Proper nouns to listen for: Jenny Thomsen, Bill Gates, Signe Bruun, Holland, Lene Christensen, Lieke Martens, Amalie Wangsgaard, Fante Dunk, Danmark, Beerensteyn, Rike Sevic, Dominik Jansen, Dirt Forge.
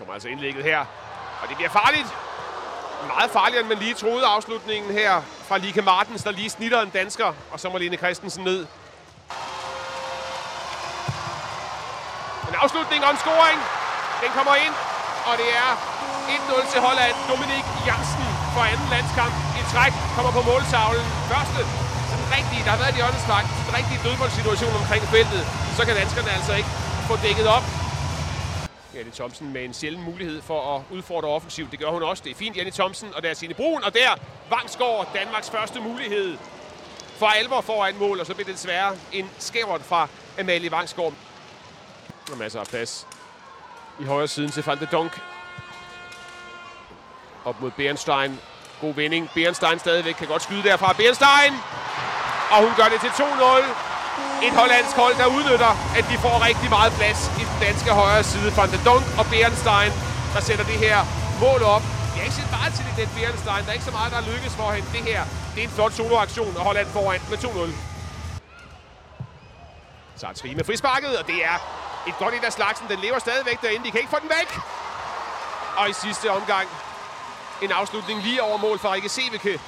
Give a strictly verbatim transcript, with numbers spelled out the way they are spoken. Kommer altså indlægget her. Og det bliver farligt. Meget farligere, end man lige troede afslutningen her fra Lieke Martens, der lige snitter en dansker. Og så må Lene Christensen ned. En afslutning om scoring. Den kommer ind. Og det er en nul til Holland. Dominik Jansen for anden landskamp i træk kommer på måltavlen. Første, sådan rigtige, der har været i åndesvagt, sådan rigtig dødboldsituation omkring feltet. Så kan danskerne altså ikke få dækket op. Jenny Thomsen med en sjælden mulighed for at udfordre offensivt. Det gør hun også. Det er fint, Jenny Thomsen, og der er Signe Bruun, og der Wangsgaard, Danmarks første mulighed for alvor foran mål, og så bliver det desværre en skævert fra Amalie Wangsgaard. Og masser af plads i højre siden til Fante Dunk. Op mod Beerensteyn. God vending. Beerensteyn stadigvæk kan godt skyde derfra. Beerensteyn! Og hun gør det til to nul. Et hollandsk hold, der udnytter, at de får rigtig meget plads i den danske højre side. Fante Dunk og Beerensteyn, der sætter det her mål op. Jeg har ikke set meget til det, den Beerensteyn. Der er ikke så meget, der lykkes for hende. Det her, det er en flot soloaktion, og Holland foran med to nul. Så er Trine med frisparket, og det er et godt et af slagsen. Den lever stadigvæk derinde. De kan ikke få den væk. Og i sidste omgang en afslutning lige over mål fra Rike Sevic.